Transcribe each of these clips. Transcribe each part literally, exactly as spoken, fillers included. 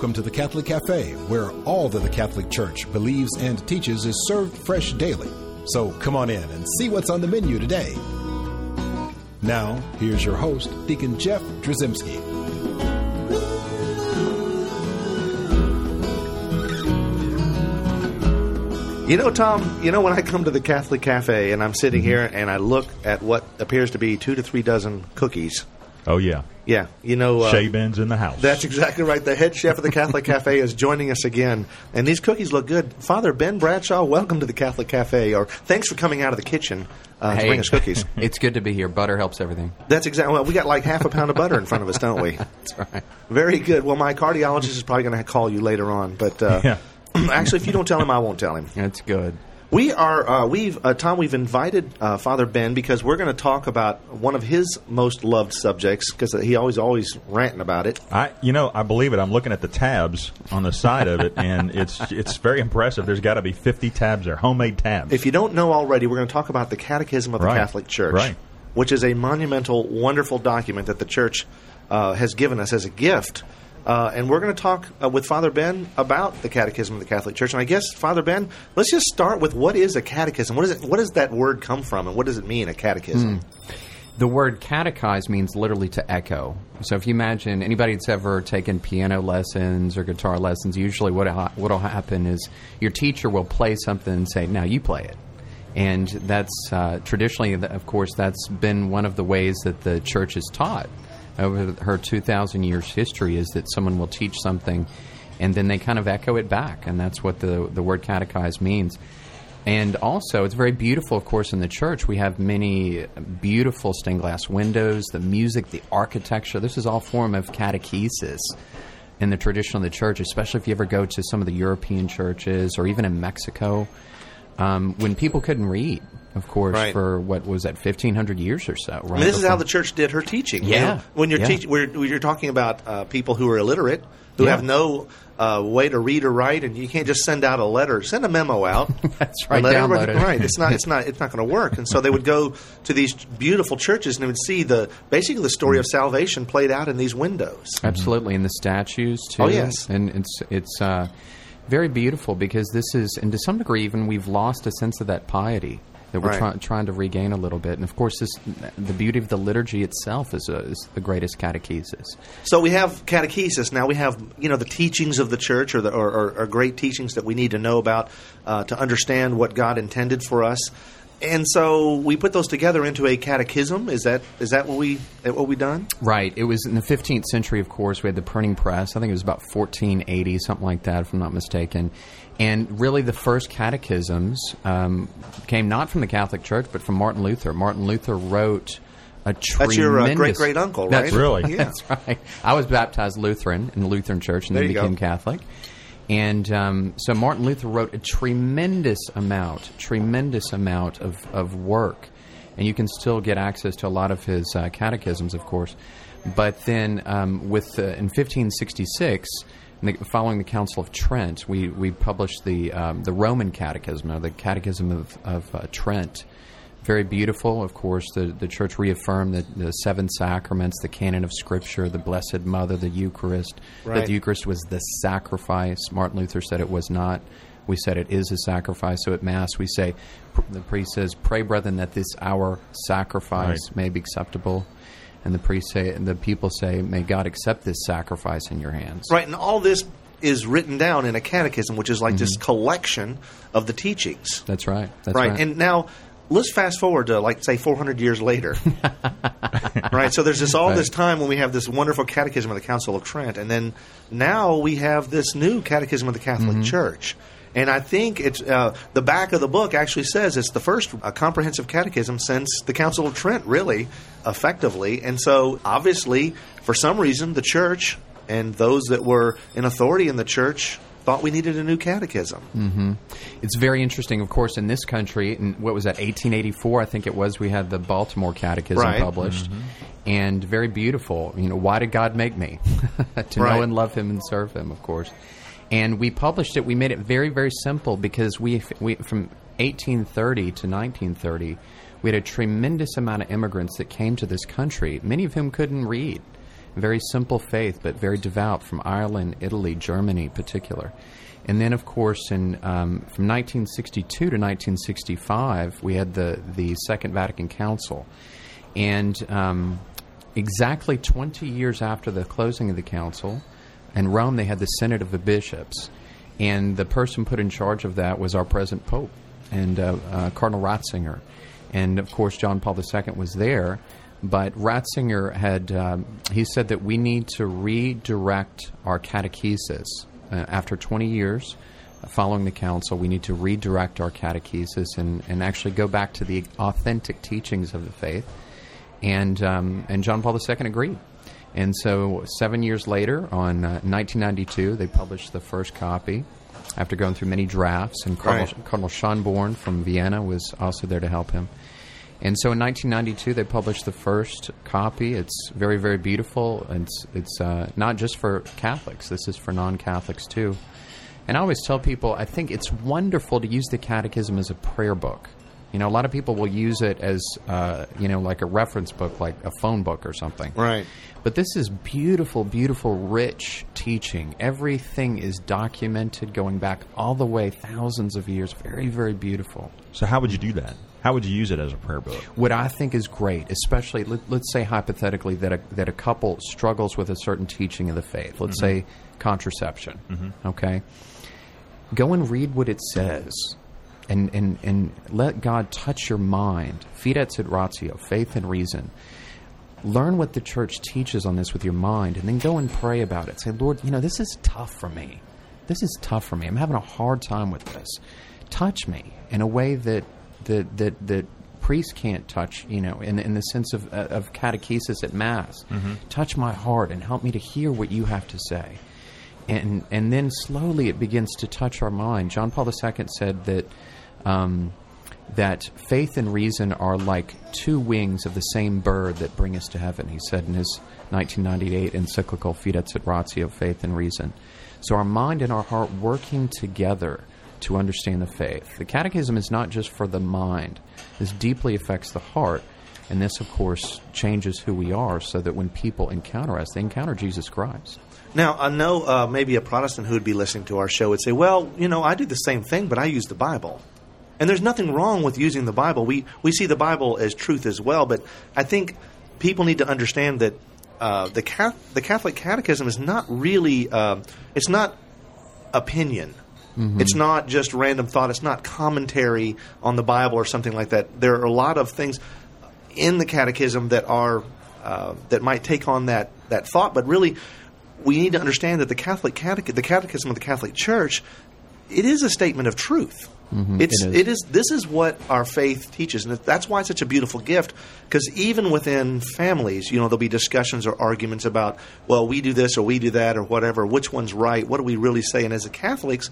Welcome to the Catholic Cafe, where all that the Catholic Church believes and teaches is served fresh daily. So come on in and see what's on the menu today. Now, here's your host, Deacon Jeff Drzymski. You know, Tom, you know, when I come to the Catholic Cafe and I'm sitting here and I look at what appears to be two to three dozen cookies. Oh, yeah. Yeah. You know, uh, Shea Ben's in the house. That's exactly right. The head chef of the Catholic Cafe is joining us again. And these cookies look good. Father Ben Bradshaw, welcome to the Catholic Cafe. Or thanks for coming out of the kitchen uh, hey, to bring us cookies. It's good to be here. Butter helps everything. That's exactly. Well, we got like half a pound of butter in front of us, don't we? That's right. Very good. Well, my cardiologist is probably going to call you later on. But uh, yeah. Actually, if you don't tell him, I won't tell him. That's good. We are, uh, we've, uh, Tom, we've invited uh, Father Ben because we're going to talk about one of his most loved subjects because he always, always ranting about it. I, you know, I believe it. I'm looking at the tabs on the side of it, and it's it's very impressive. There's got to be fifty tabs there, homemade tabs. If you don't know already, we're going to talk about the Catechism of the right. Catholic Church, right. which is a monumental, wonderful document that the Church uh, has given us as a gift. Uh, and we're going to talk uh, with Father Ben about the Catechism of the Catholic Church. And I guess, Father Ben, let's just start with what is a catechism? What is it? What does that word come from, and what does it mean, a catechism? Mm. The word catechize means literally to echo. So if you imagine anybody that's ever taken piano lessons or guitar lessons, usually what ha- what will happen is your teacher will play something and say, now you play it. And that's uh, traditionally, of course, that's been one of the ways that the Church is taught. Over her two thousand years history is that someone will teach something and then they kind of echo it back, and that's what the the word catechize means. And also, it's very beautiful, of course, in the Church. We have many beautiful stained glass windows, the music, the architecture. This is all form of catechesis in the tradition of the Church, especially if you ever go to some of the European churches or even in Mexico, um, when people couldn't read. Of course, right. for what was that, fifteen hundred years or so, right? And this is how the Church did her teaching. Yeah. You know, when you're, yeah. teach, we're, when you're talking about uh, people who are illiterate, who yeah. have no uh, way to read or write, and you can't just send out a letter. Send a memo out. That's right. Download it. Right. It's not, it's not, it's not going to work. And so they would go to these beautiful churches and they would see the basically the story of salvation played out in these windows. Absolutely. And the statues, too. Oh, yes. And it's... it's uh, very beautiful because this is, and to some degree even, we've lost a sense of that piety that we're right. try, trying to regain a little bit. And, of course, this, the beauty of the liturgy itself is, a, is the greatest catechesis. So we have catechesis. Now we have, you know, the teachings of the Church or, the, or, or, or great teachings that we need to know about uh, to understand what God intended for us. And so we put those together into a catechism. Is that is that what we what we done? Right. It was in the fifteenth century, of course. We had the printing press. I think it was about fourteen eighty, something like that, if I'm not mistaken. And really the first catechisms um, came not from the Catholic Church but from Martin Luther. Martin Luther wrote a tremendous... That's your uh, great-great-uncle, right? That's, really? Yeah. That's right. I was baptized Lutheran in the Lutheran Church and there then became go. Catholic. And um, so Martin Luther wrote a tremendous amount, tremendous amount of, of work. And you can still get access to a lot of his uh, catechisms, of course. But then um, with uh, in fifteen sixty-six, in the, following the Council of Trent, we, we published the um, the Roman Catechism, or the Catechism of, of uh, Trent. Very beautiful, of course. The, the Church reaffirmed the, the seven sacraments, the canon of Scripture, the Blessed Mother, the Eucharist. Right. That the Eucharist was the sacrifice. Martin Luther said it was not. We said it is a sacrifice. So at Mass we say, pr- the priest says, "Pray, brethren, that this our sacrifice right. may be acceptable." And the priest say, and the people say, "May God accept this sacrifice in your hands." Right, and all this is written down in a catechism, which is like mm-hmm. this collection of the teachings. That's right. That's right. right. And now... let's fast forward to, like, say, four hundred years later, right? So there's this all right. this time when we have this wonderful Catechism of the Council of Trent, and then now we have this new Catechism of the Catholic mm-hmm. Church. And I think it's uh, the back of the book actually says it's the first uh, comprehensive catechism since the Council of Trent, really, effectively. And so, obviously, for some reason, the Church and those that were in authority in the Church thought we needed a new catechism. Mm-hmm. It's very interesting, of course, in this country. In, what was that, eighteen eighty-four, I think it was, we had the Baltimore Catechism right. published. Mm-hmm. And very beautiful. You know, why did God make me? to right. know and love Him and serve Him, of course. And we published it. We made it very, very simple because we, we from eighteen thirty to nineteen thirty, we had a tremendous amount of immigrants that came to this country, many of whom couldn't read. Very simple faith, but very devout, from Ireland, Italy, Germany in particular. And then, of course, in um, from nineteen sixty-two to nineteen sixty-five, we had the, the Second Vatican Council. And um, exactly twenty years after the closing of the council, in Rome they had the Synod of the Bishops. And the person put in charge of that was our present Pope, and uh, uh, Cardinal Ratzinger. And, of course, John Paul the Second was there. But Ratzinger had, um, he said that we need to redirect our catechesis. Uh, after twenty years following the council, we need to redirect our catechesis and, and actually go back to the authentic teachings of the faith. And um, and John Paul the Second agreed. And so seven years later, on uh, nineteen ninety-two, they published the first copy after going through many drafts. And Cardinal, right. Cardinal Schonborn from Vienna was also there to help him. And so in nineteen ninety-two, they published the first copy. It's very, very beautiful. It's it's uh, not just for Catholics. This is for non-Catholics, too. And I always tell people, I think it's wonderful to use the Catechism as a prayer book. You know, a lot of people will use it as, uh, you know, like a reference book, like a phone book or something. Right. But this is beautiful, beautiful, rich teaching. Everything is documented going back all the way thousands of years. Very, very beautiful. So how would you do that? How would you use it as a prayer book? What I think is great, especially, let, let's say hypothetically that a, that a couple struggles with a certain teaching of the faith. Let's mm-hmm. say contraception, mm-hmm. okay? Go and read what it says and, and, and let God touch your mind. Fides et Ratio, faith and reason. Learn what the church teaches on this with your mind and then go and pray about it. Say, Lord, you know, this is tough for me. This is tough for me. I'm having a hard time with this. Touch me in a way that that that that priests can't touch, you know, in in the sense of uh, of catechesis at Mass. Mm-hmm. Touch my heart and help me to hear what you have to say. And and then slowly it begins to touch our mind. John Paul the Second said that um, that faith and reason are like two wings of the same bird that bring us to heaven. He said in his nineteen ninety-eight encyclical Fides et Ratio, Faith and Reason. So our mind and our heart working together to understand the faith. The Catechism is not just for the mind. This deeply affects the heart, and this, of course, changes who we are so that when people encounter us, they encounter Jesus Christ. Now, I know uh, maybe a Protestant who would be listening to our show would say, well, you know, I do the same thing, but I use the Bible. And there's nothing wrong with using the Bible. We, we see the Bible as truth as well, but I think people need to understand that uh, the, Cath- the Catholic Catechism is not really uh, – it's not opinion. Mm-hmm. It's not just random thought. It's not commentary on the Bible or something like that. There are a lot of things in the Catechism that are uh, that might take on that, that thought. But really, we need to understand that the Catholic catech- the Catechism of the Catholic Church, it is a statement of truth. Mm-hmm. It's it is. it is this is what our faith teaches, and that's why it's such a beautiful gift. Because even within families, you know, there'll be discussions or arguments about, well, we do this or we do that or whatever. Which one's right? What do we really say? And as Catholics,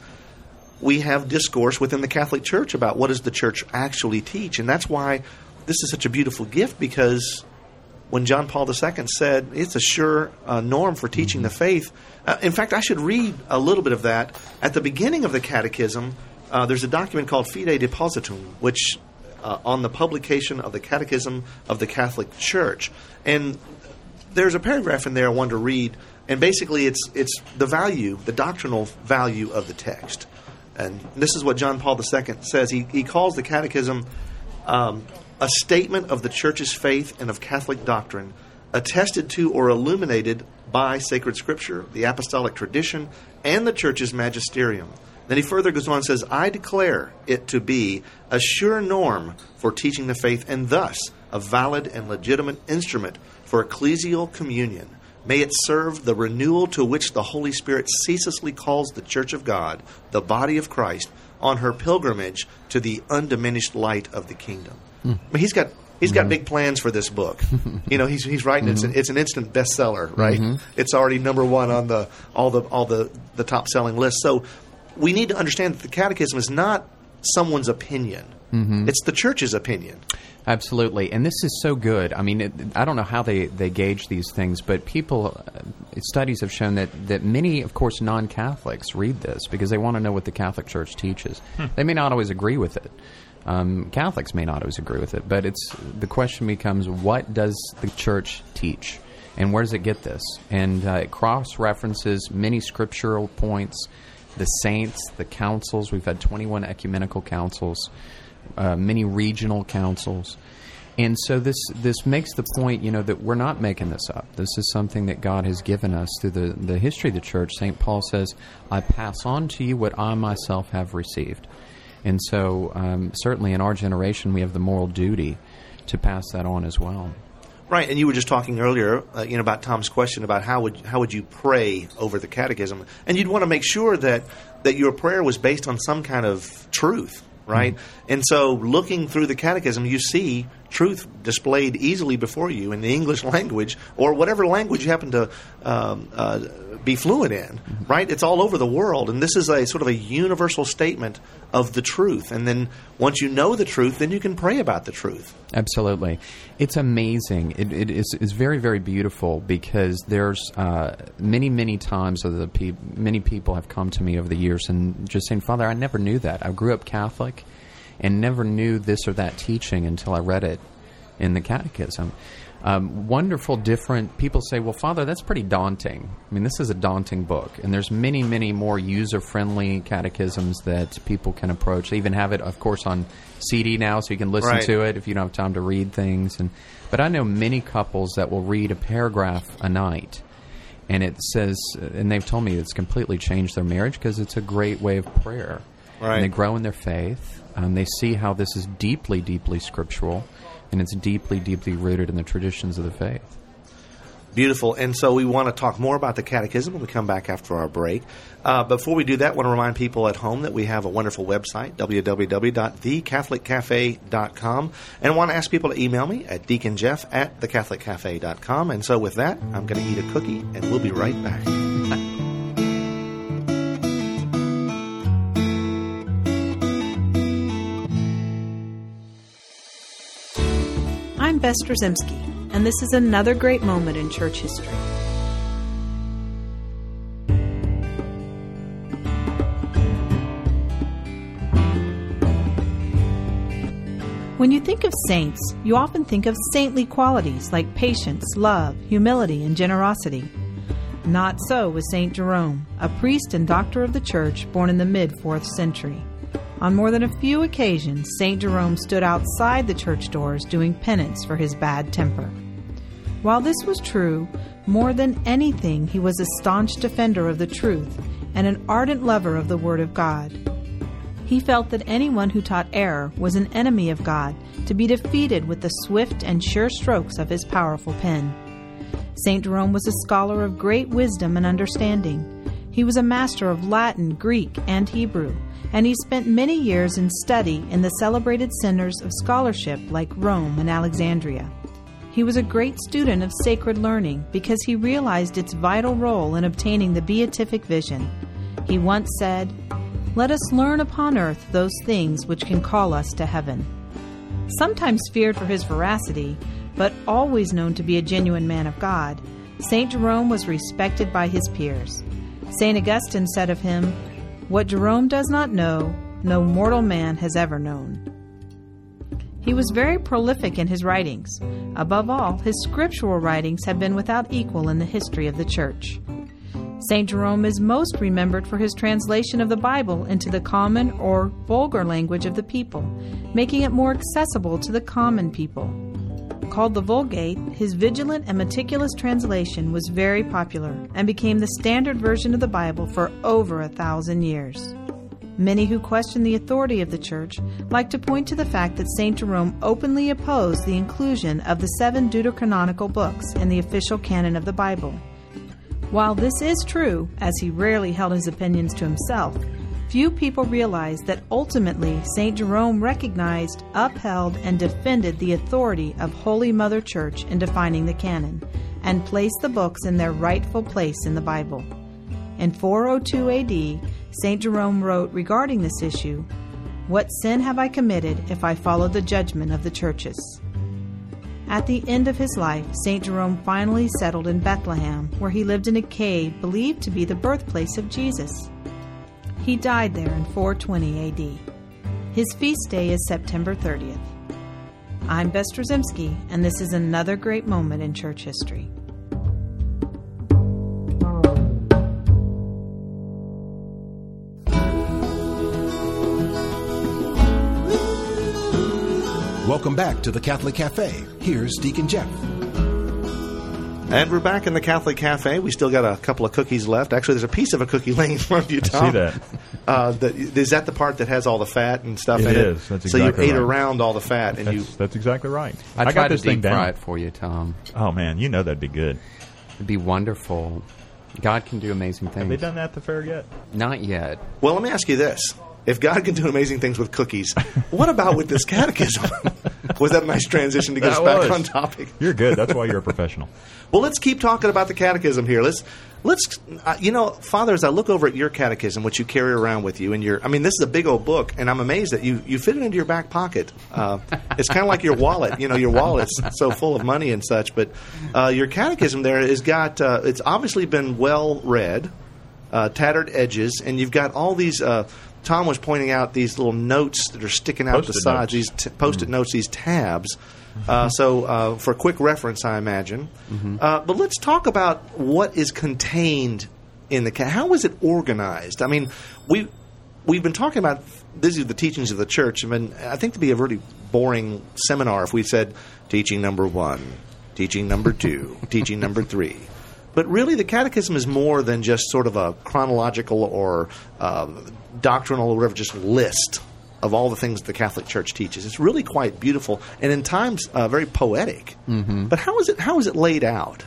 we have discourse within the Catholic Church about what does the Church actually teach. And that's why this is such a beautiful gift, because when John Paul the Second said it's a sure uh, norm for teaching mm-hmm. the faith. Uh, in fact, I should read a little bit of that. At the beginning of the Catechism, uh, there's a document called Fide Depositum, which uh, on the publication of the Catechism of the Catholic Church. And there's a paragraph in there I wanted to read. And basically it's it's the value, the doctrinal value of the text. And this is what John Paul the Second says. He he calls the Catechism um, a statement of the Church's faith and of Catholic doctrine, attested to or illuminated by sacred Scripture, the apostolic tradition, and the Church's magisterium. Then he further goes on and says, I declare it to be a sure norm for teaching the faith, and thus a valid and legitimate instrument for ecclesial communion. May it serve the renewal to which the Holy Spirit ceaselessly calls the Church of God, the body of Christ, on her pilgrimage to the undiminished light of the kingdom. Mm. I mean, he's got he's got mm-hmm. big plans for this book. You know, he's he's writing mm-hmm. it's an, it's an instant bestseller, right? Mm-hmm. It's already number one on the all the all the, the top selling list. So we need to understand that the Catechism is not someone's opinion. Mm-hmm. It's the Church's opinion. Absolutely. And this is so good. I mean, it, I don't know how they, they gauge these things, but people, uh, studies have shown that, that many, of course, non-Catholics read this because they want to know what the Catholic Church teaches. Hmm. They may not always agree with it. Um, Catholics may not always agree with it, but it's the question becomes, what does the Church teach? And where does it get this? And uh, it cross-references many scriptural points, the saints, the councils. We've had twenty-one ecumenical councils, uh, many regional councils. And so this this makes the point, you know, that we're not making this up. This is something that God has given us through the, the history of the church. Saint Paul says, I pass on to you what I myself have received. And so um, certainly in our generation, we have the moral duty to pass that on as well. Right, and you were just talking earlier, uh, you know, about Tom's question about how would how would you pray over the catechism, and you'd want to make sure that that your prayer was based on some kind of truth, right? Mm-hmm. And so, looking through the catechism, you see truth displayed easily before you in the English language or whatever language you happen to um, uh, be fluent in, mm-hmm. right? It's all over the world, and this is a sort of a universal statement of the truth. And then once you know the truth, then you can pray about the truth. Absolutely. It's amazing. It, it is it's very, very beautiful because there's uh, many, many times the pe- many people have come to me over the years and just saying, Father, I never knew that. I grew up Catholic and never knew this or that teaching until I read it in the Catechism. Um, wonderful, different people say, well, Father, that's pretty daunting. I mean, this is a daunting book, and there's many, many more user-friendly catechisms that people can approach. They even have it, of course, on C D now, so you can listen right. to it if you don't have time to read things. And but I know many couples that will read a paragraph a night, and it says, and they've told me it's completely changed their marriage because it's a great way of prayer. Right. And they grow in their faith. Um, they see how this is deeply, deeply scriptural. And it's deeply, deeply rooted in the traditions of the faith. Beautiful. And so we want to talk more about the catechism when we come back after our break. Uh, before we do that, I want to remind people at home that we have a wonderful website, w w w dot the catholic cafe dot com. And I want to ask people to email me at deacon jeff at the catholic cafe dot com. And so with that, I'm going to eat a cookie, and we'll be right back. I'm Bess Drzymski, and this is another great moment in church history. When you think of saints, you often think of saintly qualities like patience, love, humility, and generosity. Not so with Saint Jerome, a priest and doctor of the church born in the mid-fourth century. On more than a few occasions, Saint Jerome stood outside the church doors doing penance for his bad temper. While this was true, more than anything, he was a staunch defender of the truth and an ardent lover of the Word of God. He felt that anyone who taught error was an enemy of God, to be defeated with the swift and sure strokes of his powerful pen. Saint Jerome was a scholar of great wisdom and understanding. He was a master of Latin, Greek, and Hebrew, and he spent many years in study in the celebrated centers of scholarship like Rome and Alexandria. He was a great student of sacred learning because he realized its vital role in obtaining the beatific vision. He once said, "Let us learn upon earth those things which can call us to heaven." Sometimes feared for his veracity, but always known to be a genuine man of God, Saint Jerome was respected by his peers. Saint Augustine said of him, "What Jerome does not know, no mortal man has ever known." He was very prolific in his writings. Above all, his scriptural writings have been without equal in the history of the Church. Saint Jerome is most remembered for his translation of the Bible into the common or vulgar language of the people, making it more accessible to the common people. Called the Vulgate, his vigilant and meticulous translation was very popular and became the standard version of the Bible for over a thousand years. Many who question the authority of the Church like to point to the fact that Saint Jerome openly opposed the inclusion of the seven deuterocanonical books in the official canon of the Bible. While this is true, as he rarely held his opinions to himself, few people realize that ultimately Saint Jerome recognized, upheld, and defended the authority of Holy Mother Church in defining the canon, and placed the books in their rightful place in the Bible. In four oh two A D, Saint Jerome wrote regarding this issue, "What sin have I committed if I follow the judgment of the churches?" At the end of his life, Saint Jerome finally settled in Bethlehem, where he lived in a cave believed to be the birthplace of Jesus. He died there in four twenty A D. His feast day is September thirtieth. I'm Bess Drzymski, and this is another great moment in church history. Welcome back to The Catholic Cafe. Here's Deacon Jeff. And we're back in The Catholic Cafe. We still got a couple of cookies left. Actually, there's a piece of a cookie laying in front of you, Tom. I see that. Uh, the, is that the part that has all the fat and stuff it in is. It? It is. That's exactly So you ate right. around all the fat. and that's, you. That's exactly right. I, I tried got this to deep thing fry down. it for you, Tom. Oh, man, you know that'd be good. It'd be wonderful. God can do amazing things. Have they done that at the fair yet? Not yet. Well, let me ask you this. If God can do amazing things with cookies, what about with this catechism? Was that a nice transition to get that us back was. on topic? You're good. That's why you're a professional. Well, let's keep talking about the catechism here. Let's, let's, uh, you know, Father, as I look over at your catechism, which you carry around with you, and your, I mean, this is a big old book, and I'm amazed that you, you fit it into your back pocket. Uh, it's kind of like your wallet. You know, your wallet's so full of money and such, but uh, your catechism there has got, uh, it's obviously been well read, uh, tattered edges, and you've got all these, uh, Tom was pointing out these little notes that are sticking out post-it the sides, these t- post-it mm-hmm. notes, these tabs. Mm-hmm. Uh, so uh, for quick reference, I imagine. Mm-hmm. Uh, but let's talk about what is contained in the ca- – how is it organized? I mean, we, we've been talking about – these are the teachings of the church. I mean, I think it would be a really boring seminar if we said teaching number one, teaching number two, teaching number three. But really the catechism is more than just sort of a chronological or uh, doctrinal or whatever, just list of all the things the Catholic Church teaches. It's really quite beautiful and in times uh, very poetic. Mm-hmm. But how is it? How is it laid out?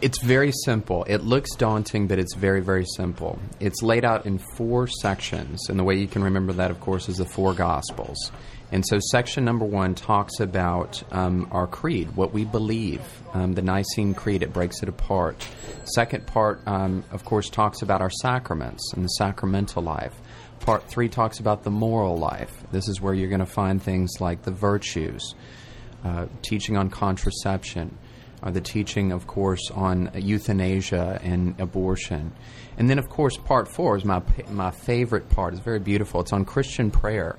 It's very simple. It looks daunting, but it's very, very simple. It's laid out in four sections. And the way you can remember that, of course, is the four Gospels. And so section number one talks about um, our creed, what we believe, um, the Nicene Creed. It breaks it apart. Second part, um, of course, talks about our sacraments and the sacramental life. Part three talks about the moral life. This is where you're going to find things like the virtues, uh, teaching on contraception, uh, the teaching, of course, on euthanasia and abortion. And then, of course, part four is my my favorite part. It's very beautiful. It's on Christian prayer.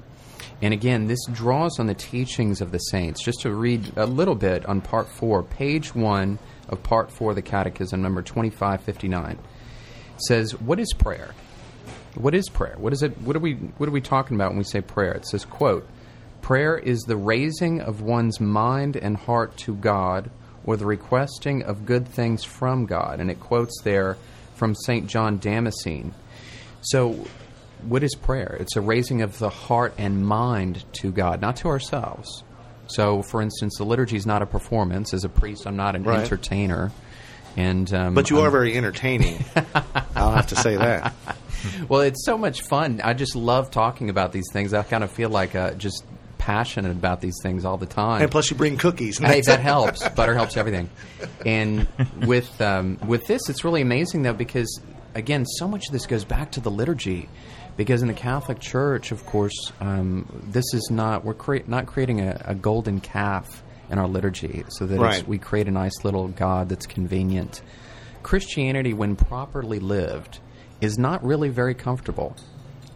And again, this draws on the teachings of the saints. Just to read a little bit on part four, page one of part four of the Catechism, number twenty-five fifty-nine, says, what is prayer? What is prayer? What is it? What are we, what are we talking about when we say prayer? It says, quote, prayer is the raising of one's mind and heart to God or the requesting of good things from God. And it quotes there from Saint John Damascene. So what is prayer? It's a raising of the heart and mind to God, not to ourselves. So, for instance, the liturgy is not a performance. As a priest, I'm not an right. entertainer. And um, But you I'm, are very entertaining. I'll have to say that. Well, it's so much fun. I just love talking about these things. I kind of feel like uh, just passionate about these things all the time. And plus you bring cookies. Hey, that helps. Butter helps everything. And with um, with this, it's really amazing, though, because, again, so much of this goes back to the liturgy. Because in the Catholic Church, of course, um, this is not – we're crea- not creating a, a golden calf in our liturgy so that right. it's, we create a nice little God that's convenient. Christianity, when properly lived, is not really very comfortable.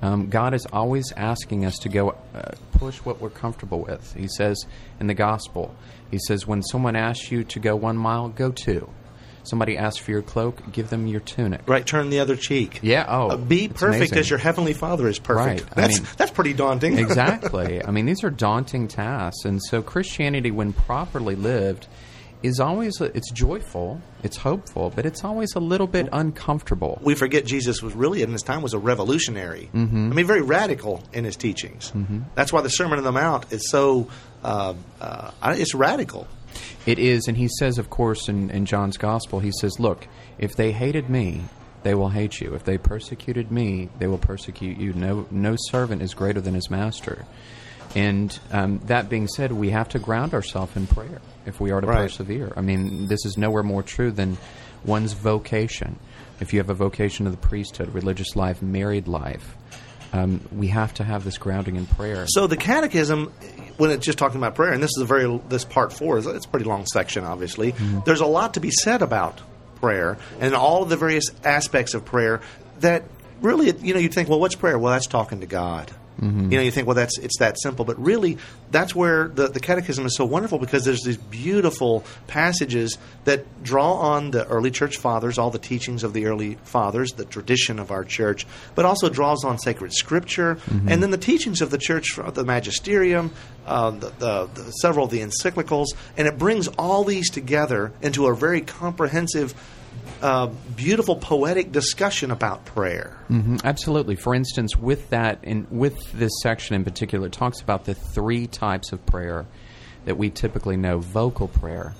Um, God is always asking us to go uh, push what we're comfortable with. He says in the Gospel, he says, when someone asks you to go one mile, go two. Somebody asks for your cloak, give them your tunic. Right, turn the other cheek. Yeah, oh. Uh, be perfect amazing. as your heavenly Father is perfect. Right. That's I mean, that's pretty daunting. Exactly. I mean, these are daunting tasks. And so Christianity, when properly lived, is always – it's joyful, it's hopeful, but it's always a little bit uncomfortable. We forget Jesus was really, in his time, was a revolutionary. Mm-hmm. I mean, very radical in his teachings. Mm-hmm. That's why the Sermon on the Mount is so uh, – uh, it's radical. It is, and he says, of course, in, in John's Gospel, he says, look, if they hated me, they will hate you. If they persecuted me, they will persecute you. No no servant is greater than his master. And um, that being said, we have to ground ourselves in prayer if we are to right. persevere. I mean, this is nowhere more true than one's vocation. If you have a vocation to the priesthood, religious life, married life, um, we have to have this grounding in prayer. So the Catechism... when it's just talking about prayer, and this is a very this part four is it's a pretty long section, obviously. Mm-hmm. There's a lot to be said about prayer and all of the various aspects of prayer that really, you know, you think, well, what's prayer? Well, that's talking to God. Mm-hmm. You know, you think, well, that's it's that simple. But really, that's where the, the Catechism is so wonderful, because there's these beautiful passages that draw on the early church fathers, all the teachings of the early fathers, the tradition of our church, but also draws on sacred scripture, mm-hmm. and then the teachings of the church, the magisterium, uh, the, the, the, several of the encyclicals, and it brings all these together into a very comprehensive, Uh, beautiful poetic discussion about prayer. Mm-hmm, absolutely. For instance, with that, in with this section in particular, it talks about the three types of prayer that we typically know. Vocal prayer.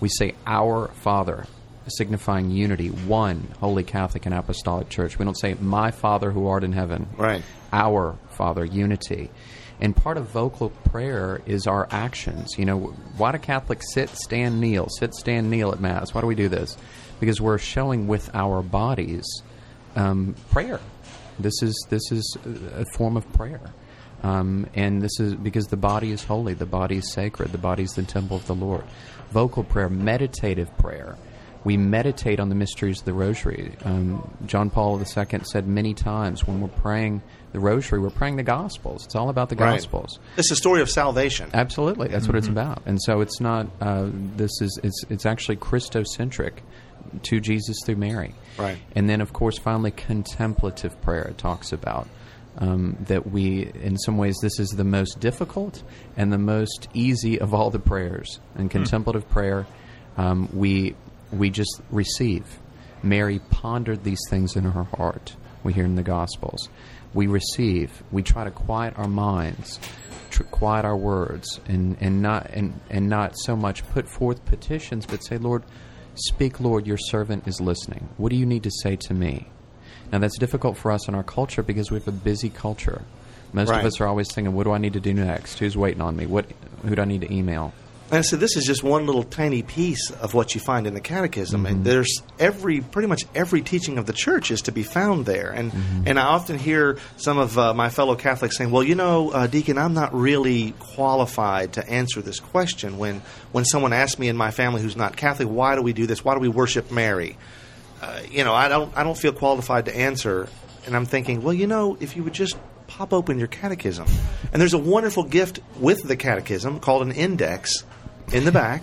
We say, Our Father, signifying unity, one, Holy Catholic and Apostolic Church. We don't say, My Father who art in heaven. Right. Our Father, unity. And part of vocal prayer is our actions. You know, why do Catholics sit, stand, kneel? Sit, stand, kneel at Mass. Why do we do this? Because we're showing with our bodies um, prayer. This is this is a form of prayer. Um, and this is because the body is holy. The body is sacred. The body is the temple of the Lord. Vocal prayer, meditative prayer. We meditate on the mysteries of the Rosary. Um, John Paul the Second said many times, when we're praying the Rosary, we're praying the Gospels. It's all about the right. Gospels. It's the story of salvation. Absolutely. That's mm-hmm. what it's about. And so it's not uh, – this is it's, – it's actually Christocentric, to Jesus through Mary. Right. And then, of course, finally, contemplative prayer. It talks about um, that we – in some ways, this is the most difficult and the most easy of all the prayers. In contemplative mm-hmm. prayer, um, we – we just receive. Mary pondered these things in her heart. We hear in the Gospels. We receive. We try to quiet our minds, tr- quiet our words, and, and not and, and not so much put forth petitions, but say, Lord, speak, Lord, your servant is listening. What do you need to say to me? Now, that's difficult for us in our culture because we have a busy culture. Most right. of us are always thinking, what do I need to do next? Who's waiting on me? What? Who do I need to email? And so this is just one little tiny piece of what you find in the Catechism. Mm-hmm. And there's every, pretty much every teaching of the Church is to be found there. And mm-hmm. and I often hear some of uh, my fellow Catholics saying, well, you know, uh, Deacon, I'm not really qualified to answer this question. When, when someone asks me in my family who's not Catholic, why do we do this? Why do we worship Mary? Uh, you know, I don't, I don't feel qualified to answer. And I'm thinking, well, you know, if you would just pop open your Catechism. And there's a wonderful gift with the Catechism called an index in the back,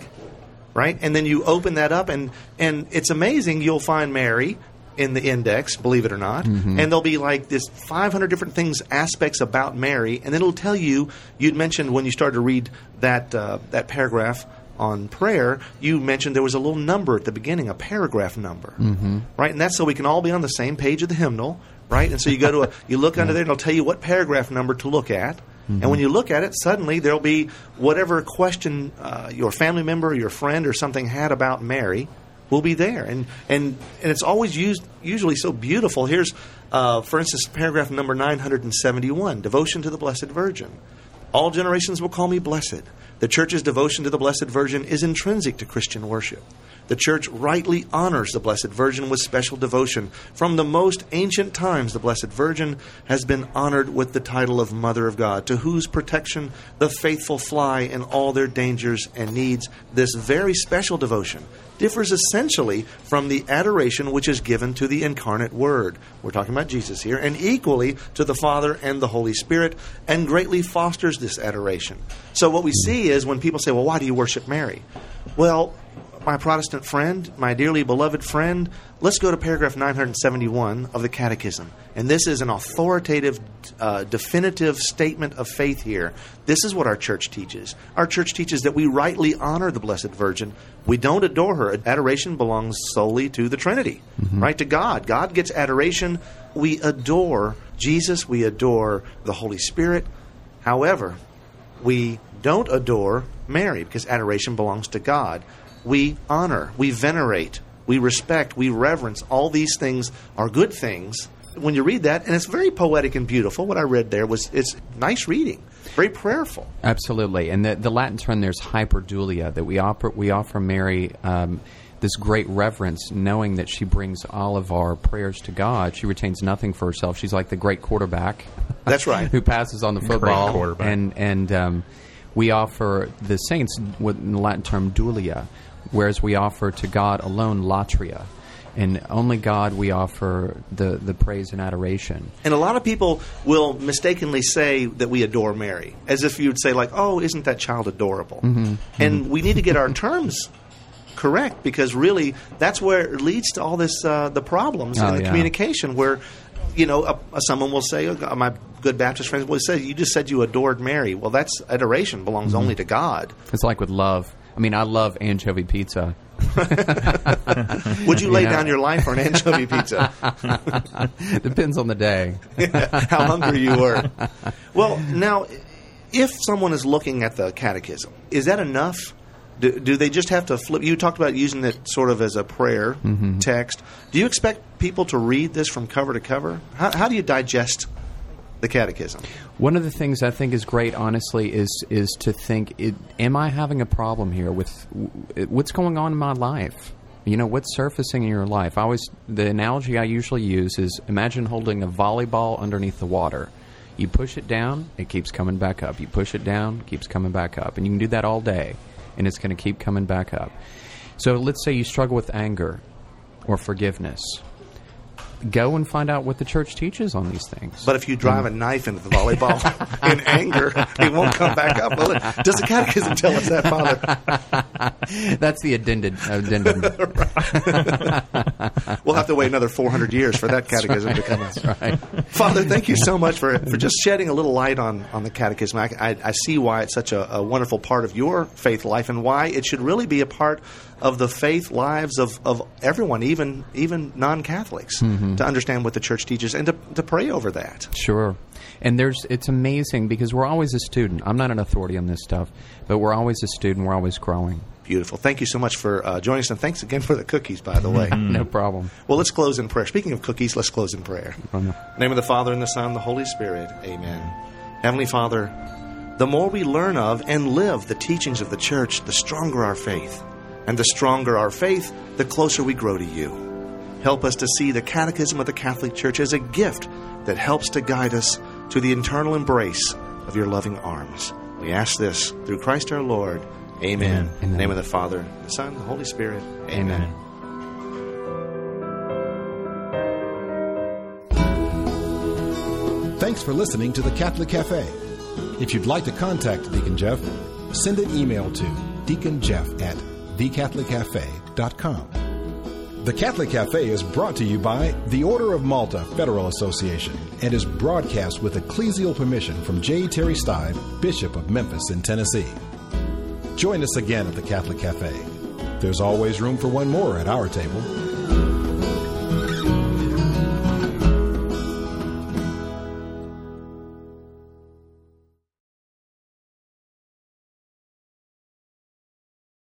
right? And then you open that up, and, and it's amazing. You'll find Mary in the index, believe it or not, mm-hmm. and there'll be like this five hundred different things, aspects about Mary, and then it'll tell you, you'd mentioned when you started to read that uh, that paragraph on prayer, you mentioned there was a little number at the beginning, a paragraph number, mm-hmm. right? And that's so we can all be on the same page of the hymnal, right? And so you go to a, you look under there, and it'll tell you what paragraph number to look at. Mm-hmm. And when you look at it, suddenly there'll be whatever question uh, your family member or your friend or something had about Mary will be there. And and, and it's always used usually so beautiful. Here's, uh, for instance, paragraph number nine hundred seventy-one, Devotion to the Blessed Virgin. All generations will call me blessed. The Church's devotion to the Blessed Virgin is intrinsic to Christian worship. The Church rightly honors the Blessed Virgin with special devotion. From the most ancient times, the Blessed Virgin has been honored with the title of Mother of God, to whose protection the faithful fly in all their dangers and needs. This very special devotion differs essentially from the adoration which is given to the incarnate Word. We're talking about Jesus here, and equally to the Father and the Holy Spirit, and greatly fosters this adoration. So what we see is when people say, well, why do you worship Mary? Well, my Protestant friend, my dearly beloved friend, let's go to paragraph nine hundred seventy-one of the Catechism. And this is an authoritative, uh, definitive statement of faith here. This is what our Church teaches. Our Church teaches that we rightly honor the Blessed Virgin. We don't adore her. Adoration belongs solely to the Trinity, mm-hmm. right, to God. God gets adoration. We adore Jesus. We adore the Holy Spirit. However, we don't adore Mary because adoration belongs to God. We honor, we venerate, we respect, we reverence. All these things are good things. When you read that, and it's very poetic and beautiful. What I read there was, it's nice reading, very prayerful. Absolutely. And the, the Latin term there is hyperdulia, that we offer, we offer Mary um, this great reverence, knowing that she brings all of our prayers to God. She retains nothing for herself. She's like the great quarterback. That's right. Who passes on the football. Great quarterback. And, and um, we offer the saints, in the Latin term dulia, whereas we offer to God alone latria. And only God we offer the, the praise and adoration. And a lot of people will mistakenly say that we adore Mary, as if you'd say, like, oh, isn't that child adorable? Mm-hmm. And mm-hmm. we need to get our terms correct, because really that's where it leads to all this uh, the problems oh, in the yeah. communication where, you know, a, a, someone will say, oh, my good Baptist friends will say, you just said you adored Mary. Well, that's adoration belongs mm-hmm. only to God. It's like with love. I mean, I love anchovy pizza. Would you lay you know? down your life for an anchovy pizza? Depends on the day. yeah, how hungry you were. Well, now, if someone is looking at the catechism, is that enough? Do, do they just have to flip? You talked about using it sort of as a prayer mm-hmm. text. Do you expect people to read this from cover to cover? How, how do you digest the catechism? One of the things I think is great, honestly, is is to think, it, am I having a problem here with w- what's going on in my life? You know, what's surfacing in your life? I always the analogy I usually use is imagine holding a volleyball underneath the water. You push it down, it keeps coming back up. You push it down, it keeps coming back up. And you can do that all day, and it's going to keep coming back up. So let's say you struggle with anger or forgiveness. Go and find out what the church teaches on these things. But if you drive a knife into the volleyball in anger, it won't come back up, will it? Does the catechism tell us that, Father? That's the addendum. addendum. We'll have to wait another four hundred years for that catechism right, to come out. Right. Father, thank you so much for, for just shedding a little light on, on the catechism. I, I, I see why it's such a, a wonderful part of your faith life and why it should really be a part of the faith lives of, of everyone, even even non-Catholics, mm-hmm. to understand what the church teaches and to, to pray over that. Sure. And there's it's amazing because we're always a student. I'm not an authority on this stuff, but we're always a student. We're always growing. Beautiful. Thank you so much for uh, joining us, and thanks again for the cookies, by the way. No problem. Well, let's close in prayer. Speaking of cookies, let's close in prayer. In the name of the Father, and the Son, and the Holy Spirit. Amen. Heavenly Father, the more we learn of and live the teachings of the church, the stronger our faith. And the stronger our faith, the closer we grow to you. Help us to see the Catechism of the Catholic Church as a gift that helps to guide us to the eternal embrace of your loving arms. We ask this through Christ our Lord. Amen. Amen. In the name of the Father, the Son, and the Holy Spirit. Amen. Amen. Thanks for listening to The Catholic Cafe. If you'd like to contact Deacon Jeff, send an email to deaconjeff at the Catholic Cafe dot com. The Catholic Cafe is brought to you by the Order of Malta Federal Association and is broadcast with ecclesial permission from J. Terry Steib, Bishop of Memphis in Tennessee. Join us again at the Catholic Cafe. There's always room for one more at our table.